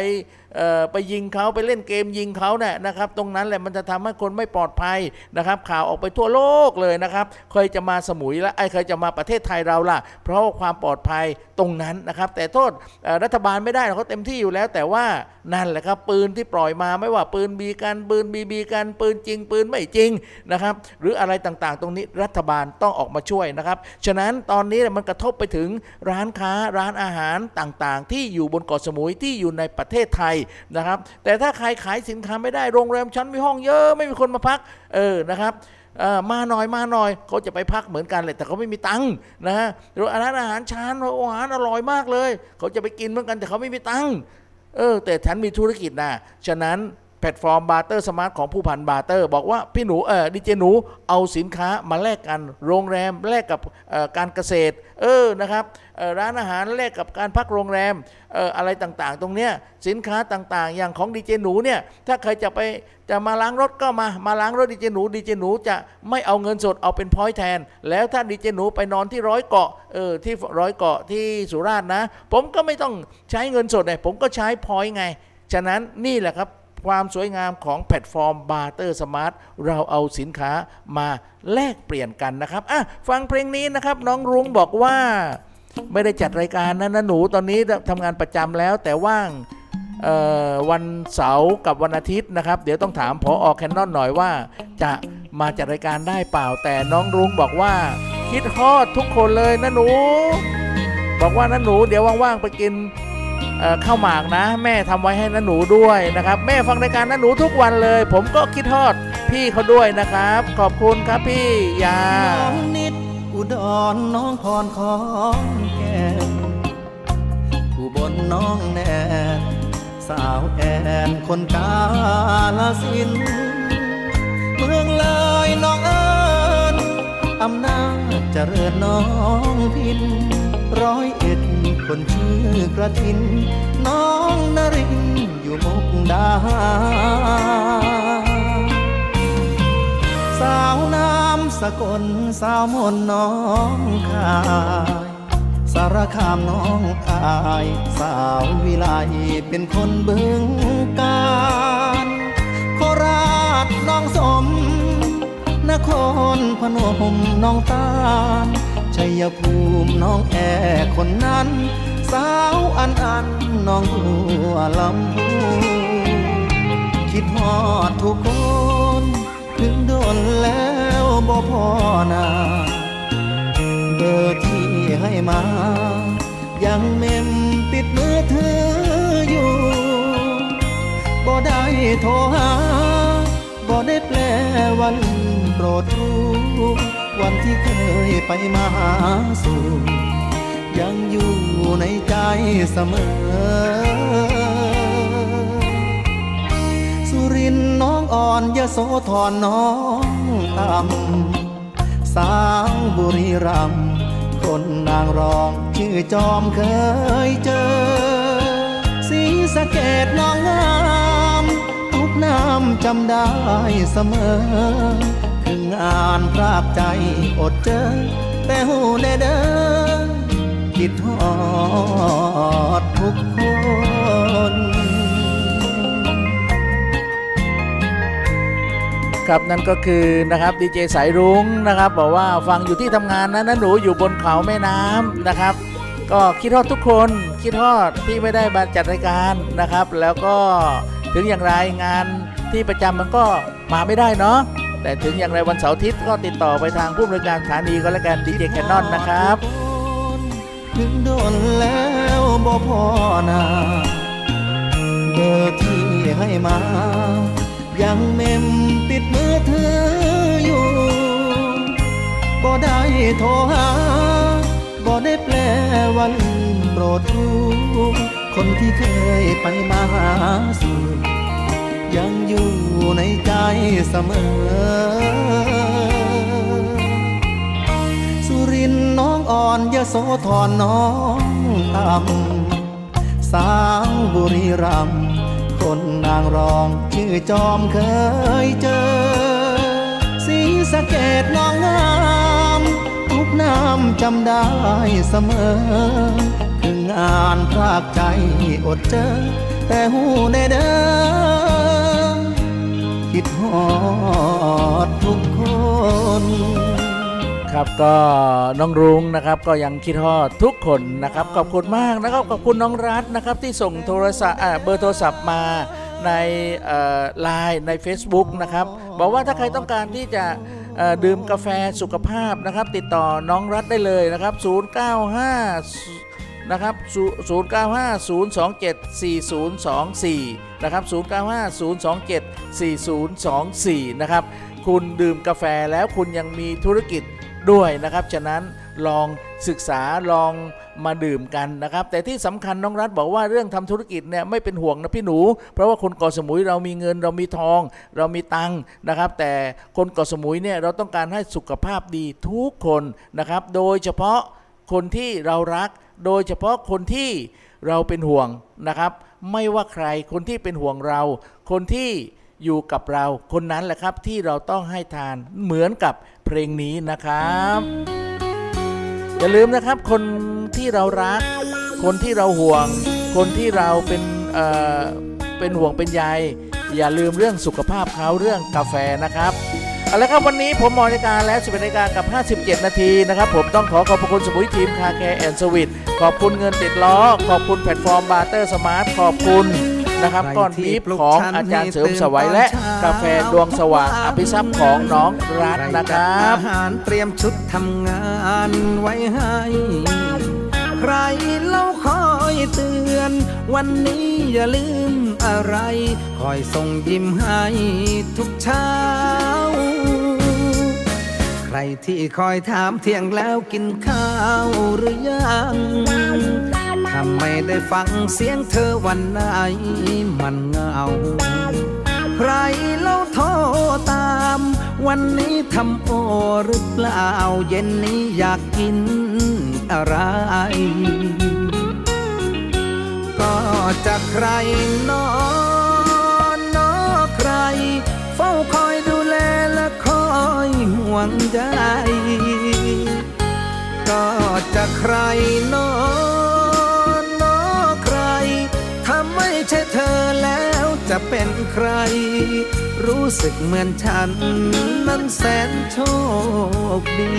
ไปยิงเขาไปเล่นเกมยิงเขาเนี่ยนะครับตรงนั้นแหละมันจะทำให้คนไม่ปลอดภัยนะครับข่าวออกไปทั่วโลกเลยนะครับเคยจะมาสมุยและไอ้เคยจะมาประเทศไทยเราล่ะเพราะความปลอดภัยตรงนั้นนะครับแต่โทษรัฐบาลไม่ได้เขาเต็มที่อยู่แล้วแต่ว่านั่นแหละครับปืนที่ปล่อยมาไม่ว่าปืนบีกันปืนบีบีกันปืนจริงปืนไม่จริงนะครับหรืออะไรต่างๆตรงนี้รัฐบาลต้องออกมาช่วยนะครับฉะนั้นตอนนี้มันกระทบไปถึงร้านค้าร้านอาหารต่างๆที่อยู่บนเกาะสมุยที่อยู่ในประเทศไทยนะครับแต่ถ้าใครขายสินค้าไม่ได้โรงแรมชั้นมีห้องเยอะไม่มีคนมาพักเออนะครับมาหน่อยมาหน่อยเขาจะไปพักเหมือนกันเลยแต่เขาไม่มีตังค์นะฮะร้านอาหารชั้นอาหารอร่อยมากเลยเขาจะไปกินเหมือนกันแต่เขาไม่มีตังค์เออแต่ฉันมีธุรกิจนะฉะนั้นแพลตฟอร์มบาร์เตอร์สมาร์ทของผู้พันบาร์เตอร์บอกว่าพี่หนูเออดิเจหนูเอาสินค้ามาแลกกันโรงแรมแลกกับการเกษตรเออนะครับร้านอาหารแลกกับการพักโรงแรมเอ่ออะไรต่างๆตรงเนี้ยสินค้าต่างๆอย่างของดีเจหนูเนี่ยถ้าใครจะไปจะมาล้างรถก็มามาล้างรถดีเจหนูดีเจหนูจะไม่เอาเงินสดเอาเป็นพอยต์แทนแล้วถ้าดีเจหนูไปนอนที่ร้อยเกาะเออที่ร้อยเกาะที่สุราษฎร์นะผมก็ไม่ต้องใช้เงินสดเลยผมก็ใช้พอยต์ไงฉะนั้นนี่แหละครับความสวยงามของแพลตฟอร์มบาร์เตอร์สมาร์ทเราเอาสินค้ามาแลกเปลี่ยนกันนะครับอ่ะฟังเพลงนี้นะครับน้องรุ้งบอกว่าไม่ได้จัดรายการนะนะหนูตอนนี้ทำงานประจำแล้วแต่ว่างวันเสาร์กับวันอาทิตย์นะครับเดี๋ยวต้องถามผอ.แคนนอนหน่อยว่าจะมาจัดรายการได้เปล่าแต่น้องรุ้งบอกว่าคิดฮอดทุกคนเลยนะหนูบอกว่านะหนูเดี๋ยวว่างๆไปกินข้าวหมากนะแม่ทำไว้ให้นะหนูด้วยนะครับแม่ฟังรายการนะหนูทุกวันเลยผมก็คิดฮอดพี่เขาด้วยนะครับขอบคุณครับพี่ยาอุดรน้องพรขอนแก่นอุบลน้องแนนสาวแอนคนกาฬสินธุ์เมืองเลยน้องเอิญอำนาจเจริญน้องพินร้อยเอ็ดคนชื่อกระทินน้องนรินอยู่มุกดาหารสาวน้ำสกลสาวมนน้องคายสารคามน้องคายสาววิไลเป็นคนบึงกาฬโคราชน้องสมนครพนมน้องตาลชัยภูมิน้องแอคนนั้นสาวอันอันน้องหัวลำพูคิดฮอดทุกคนถึงโดนแล้วบ่พอนาเบอร์ที่ให้มายังเมมติดมือเธออยู่บ่ได้โทรหาบ่ได้แปลวันโปรดรู้วันที่เคยไปมาหาสู่ยังอยู่ในใจเสมอน้องอ่อนยโสธรน้องตำสาวบุรีรัมย์คนนางรองชื่อจอมเคยเจอศรีสะเกษน้องงามทุกน้ำจำได้เสมอคืองานพรากใจอดเจอแต่หูแน่เด้อคิดฮอดทุกคนครับนั่นก็คือนะครับดีเจสายรุ้งนะครับบอกว่าฟังอยู่ที่ทำงานนะนะหนูอยู่บนเขาแม่น้ำนะครับก็คิดฮอดทุกคนคิดฮอดที่ไม่ได้มาจัดรายการนะครับแล้วก็ถึงอย่างไรงานที่ประจำมันก็มาไม่ได้เนาะแต่ถึงอย่างไรวันเสาร์อาทิตย์ก็ติดต่อไปทางผู้บริการสถานีก็แล้วกันดีเจแคนนอนนะครับถึงโดนแล้วบ่พอนาเบอร์ที่ให้มายังเมมติดมือเธออยู่บ่ได้โทรหาบ่ได้แปลวันโปรดรู้คนที่เคยไปมาหาสู่ยังอยู่ในใจเสมอสุรินทร์ น้องอ่อนยโสธรน้องต่ำสาวบุรีรัมย์คนนางรองชื่อจอมเคยเจอศรีสะเกษน้องงามทุกน้ำจำได้เสมอถึงงานพรากใจอดเจอแต่หูในเดิมคิดหอดทุกคนครับก็น้องรุ้งนะครับก็ยังคิดฮอดทุกคนนะครับขอบคุณมากนะครับขอบคุณน้องรัฐนะครับที่ส่งโทรศัพท์เบอร์โทรศัพท์มาในไลน์ใน Facebook นะครับบอกว่าถ้าใครต้องการที่จะดื่มกาแฟสุขภาพนะครับติดต่อน้องรัฐได้เลยนะครับศูนย์ เก้า ห้านะครับศูนย์ เก้า ห้า ศูนย์ สอง เจ็ด สี่ ศูนย์ สอง สี่นะครับศูนย์ เก้า ห้า ศูนย์ สอง เจ็ด สี่ ศูนย์ สอง สี่นะครับคุณดื่มกาแฟแล้วคุณยังมีธุรกิจด้วยนะครับฉะนั้นลองศึกษาลองมาดื่มกันนะครับแต่ที่สำคัญน้องรัฐบอกว่าเรื่องทำธุรกิจเนี่ยไม่เป็นห่วงนะพี่หนูเพราะว่าคนเกาะสมุยเรามีเงินเรามีทองเรามีตังค์นะครับแต่คนเกาะสมุยเนี่ยเราต้องการให้สุขภาพดีทุกคนนะครับโดยเฉพาะคนที่เรารักโดยเฉพาะคนที่เราเป็นห่วงนะครับไม่ว่าใครคนที่เป็นห่วงเราคนที่อยู่กับเราคนนั้นแหละครับที่เราต้องให้ทานเหมือนกับเพลงนี้นะครับอย่าลืมนะครับคนที่เรารักคนที่เราห่วงคนที่เราเป็นเอ่อเป็นห่วงเป็นใยอย่าลืมเรื่องสุขภาพเขาเรื่องกาแฟนะครับเอาละครับวันนี้ผมมอนิการและสิบเอ็ดนาฬิกากับ ห้าสิบเจ็ด นาทีนะครับผมต้องขอขอบคุณสมุยทีมคาแคร์แอนด์สวิทขอบคุณเงินติดล้อขอบคุณแพลตฟอร์มบาร์เตอร์สมาร์ทขอบคุณนะครับก้อนบีบของอาจารย์เสริมสวัยและกาแฟดวงสว่างอภิสัมภ์ของน้องรัฐนะครับอาหารเตรียมชุดทำงานไว้ให้ใครเล่าคอยเตือนวันนี้อย่าลืมอะไรคอยส่งยิ้มให้ทุกเช้าใครที่คอยถามเที่ยงแล้วกินข้าวหรือยังทำไมได้ฟังเสียงเธอวันไหนมันเหงาใครเล่าโทรตามวันนี้ทำโอหรือเปล่าเย็นนี้อยากกินอะไรก็จะใครนอนนอใครเฝ้าคอยดูแลและคอยห่วงใยก็จะใครนอนนอใครถ้าไม่ใช่เธอแล้วจะเป็นใครรู้สึกเหมือนฉันนั้นแสนโชคดี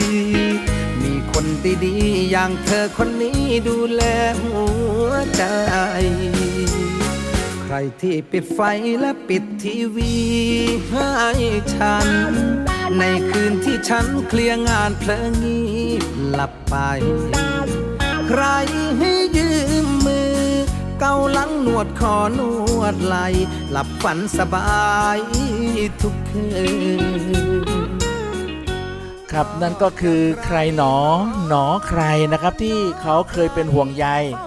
มีคนดีๆอย่างเธอคนนี้ดูแลหัวใจใครที่ปิดไฟและปิดทีวีให้ฉันในคืนที่ฉันเคลียร์งานเพลิงงีบหลับไปใครให้ยืมมือเกาหลังนวดคอนวดไหล่หลับฝันสบายทุกคืนครับนั่นก็คือใครหนอหนอใครนะครับที่เขาเคยเป็นห่วงใย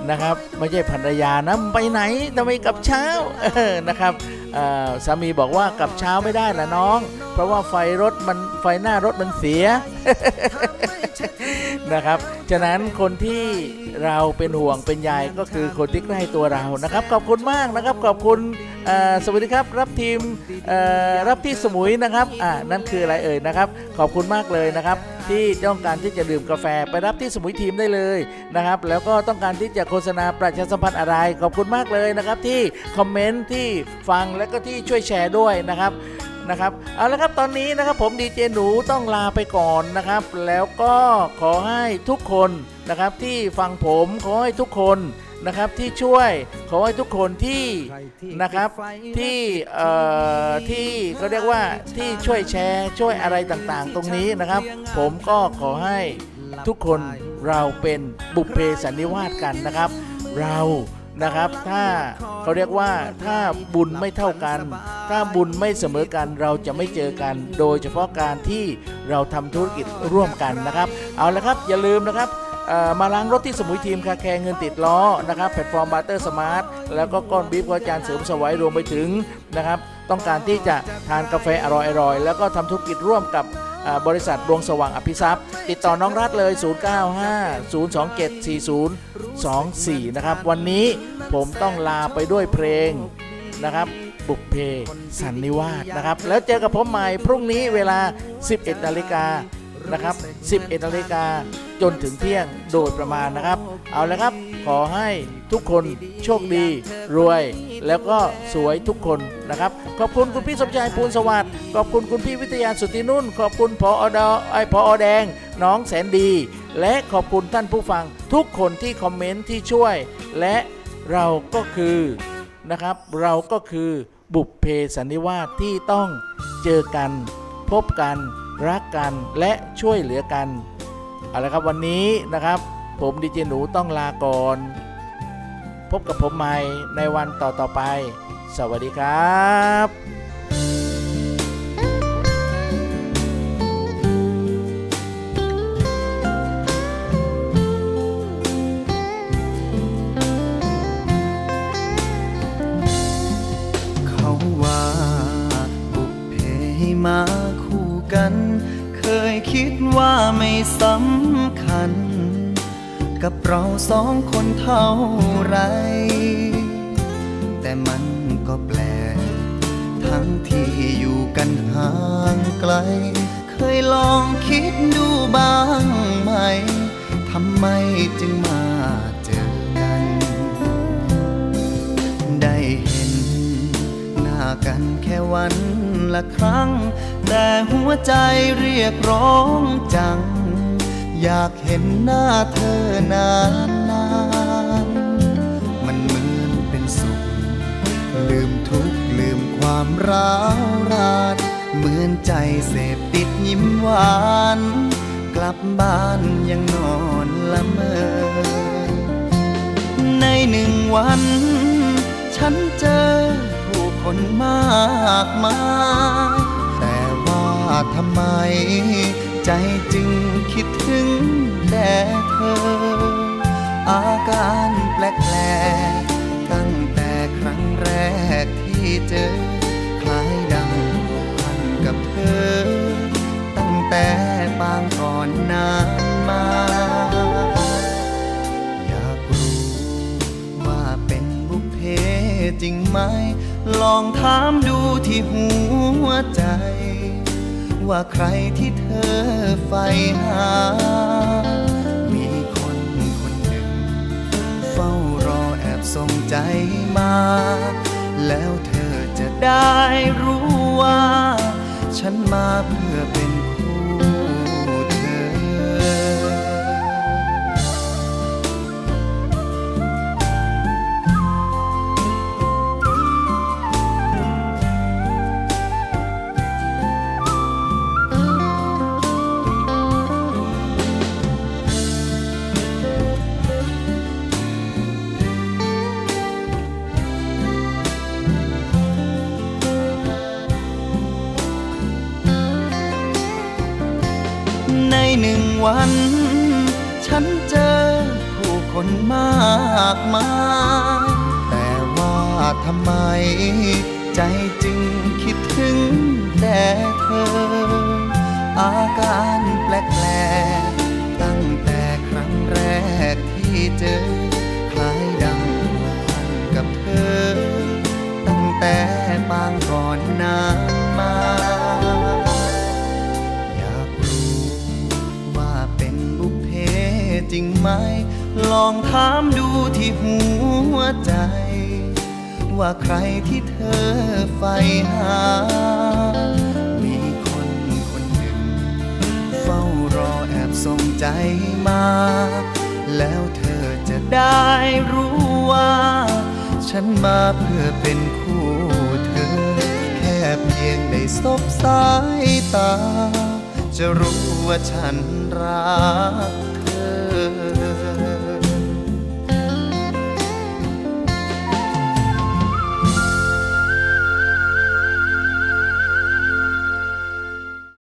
นะครับไม่ใช่ภรรยานะไปไหนทำไมกลับเช้านะครับสามีบอกว่ากลับเช้าไม่ได้ละน้องเพราะว่าไฟรถมันไฟหน้ารถมันเสียนะครับฉะนั้นคนที่เราเป็นห่วงเป็นใยก็คือคนที่ใกล้ตัวเรานะครับขอบคุณมากนะครับขอบคุณสวัสดีครับรับทีมรับที่สมุยนะครับอ่านั่นคืออะไรเอ่ยนะครับขอบคุณมากเลยนะครับที่ต้องการที่จะดื่มกาแฟไปรับที่สมุยทีมได้เลยนะครับแล้วก็ต้องการที่จะโฆษณาประชาสัมพันธ์อะไรขอบคุณมากเลยนะครับที่คอมเมนต์ที่ฟังและก็ที่ช่วยแชร์ด้วยนะครับนะครับเอาละครับตอนนี้นะครับผมดีเจหนูต้องลาไปก่อนนะครับแล้วก็ขอให้ทุกคนนะครับที่ฟังผมขอให้ทุกคนนะครับที่ช่วยขอให้ทุกคนที่นะครับที่เอ่อที่เขาเรียกว่าที่ช่วยแชร์ช่วยอะไรต่างๆตรงนี้นะครับผมก็ขอให้ทุกคนเราเป็นบุพเพสันนิวาสกันนะครับเรานะครับถ้าเขาเรียกว่าถ้าบุญไม่เท่ากันถ้าบุญไม่เสมอกันเราจะไม่เจอกันโดยเฉพาะการที่เราทำธุรกิจร่วมกันนะครับเอาละครับอย่าลืมนะครับมาล้างรถที่สมุยทีมคาแคร์เงินติดล้อนะครับแพลตฟอร์มบาร์เตอร์สมาร์ทแล้วก็ก้อนบีฟของอาจารย์เสริมสวัยรวมไปถึงนะครับต้องการที่จะทานกาแฟอร่อยๆแล้วก็ทำธุรกิจร่วมกับ บริษัทดวงสว่างอภิทรัพย์ติดต่อน้องรัฐเลยศูนย์ เก้า ห้า ศูนย์ สอง เจ็ด สี่ ศูนย์ สอง สี่นะครับวันนี้ผมต้องลาไปด้วยเพลงนะครับบุพเพสันนิวาสนะครับแล้วเจอกับผมใหม่พรุ่งนี้เวลา สิบเอ็ด นาฬิกานะครับ สิบเอ็ด นาฬิกาจนถึงเที่ยงโดยประมาณนะครับเอาละครับขอให้ทุกคนโชคดีรวยแล้วก็สวยทุกคนนะครับขอบคุณคุณพี่สมชายภูลสวัสดิ์ขอบคุณคุณพี่วิทยาสุตินุ่นขอบคุณผอ.ดอไอผอ.แดงน้องแสนดีและขอบคุณท่านผู้ฟังทุกคนที่คอมเมนต์ที่ช่วยและเราก็คือนะครับเราก็คือบุพเพสันนิวาสที่ต้องเจอกันพบกันรักกันและช่วยเหลือกันเอาละครับวันนี้นะครับผมดีเจหนูต้องลาก่อนพบกับผมใหม่ในวันต่อๆไปสวัสดีครับคิดว่าไม่สำคัญกับเราสองคนเท่าไรแต่มันก็แปลกทั้งที่อยู่กันห่างไกลเคยลองคิดดูบ้างไหมทำไมจึงมาเจอกันได้เห็นหน้ากันแค่วันละครั้งแต่หัวใจเรียกร้องจังอยากเห็นหน้าเธอนานๆมันเหมือนเป็นสุขลืมทุกข์ลืมความร้าวรานเหมือนใจเสพติดยิ้มหวานกลับบ้านยังนอนละเมอในหนึ่งวันฉันเจอผู้คนมากมายทำไมใจจึงคิดถึงแต่เธออาการแปลกๆตั้งแต่ครั้งแรกที่เจอคล้ายดังผูกพันกับเธอตั้งแต่ปางก่อนนานมาอยากรู้ว่าเป็นบุพเพจริงไหมลองถามดูที่หัวใจว่าใครที่เธอใฝ่หามีคนคนหนึ่งเฝ้ารอแอบส่งใจมาแล้วเธอจะได้รู้ว่าฉันมาเพื่อเป็นวันฉันเจอผู้คนมากมายแต่ว่าทำไมใจจึงคิดถึงแต่เธออาการแปลกๆตั้งแต่ครั้งแรกที่เจอคล้ายดังผูกพันกับเธอตั้งแต่ปางก่อนนานมาจริงไหมลองถามดูที่หัวใจว่าใครที่เธอใฝ่หามีคนคนหนึ่งเฝ้ารอแอบส่งใจมาแล้วเธอจะได้รู้ว่าฉันมาเพื่อเป็นคู่เธอแค่เพียงได้สบสายตาจะรู้ว่าฉันรัก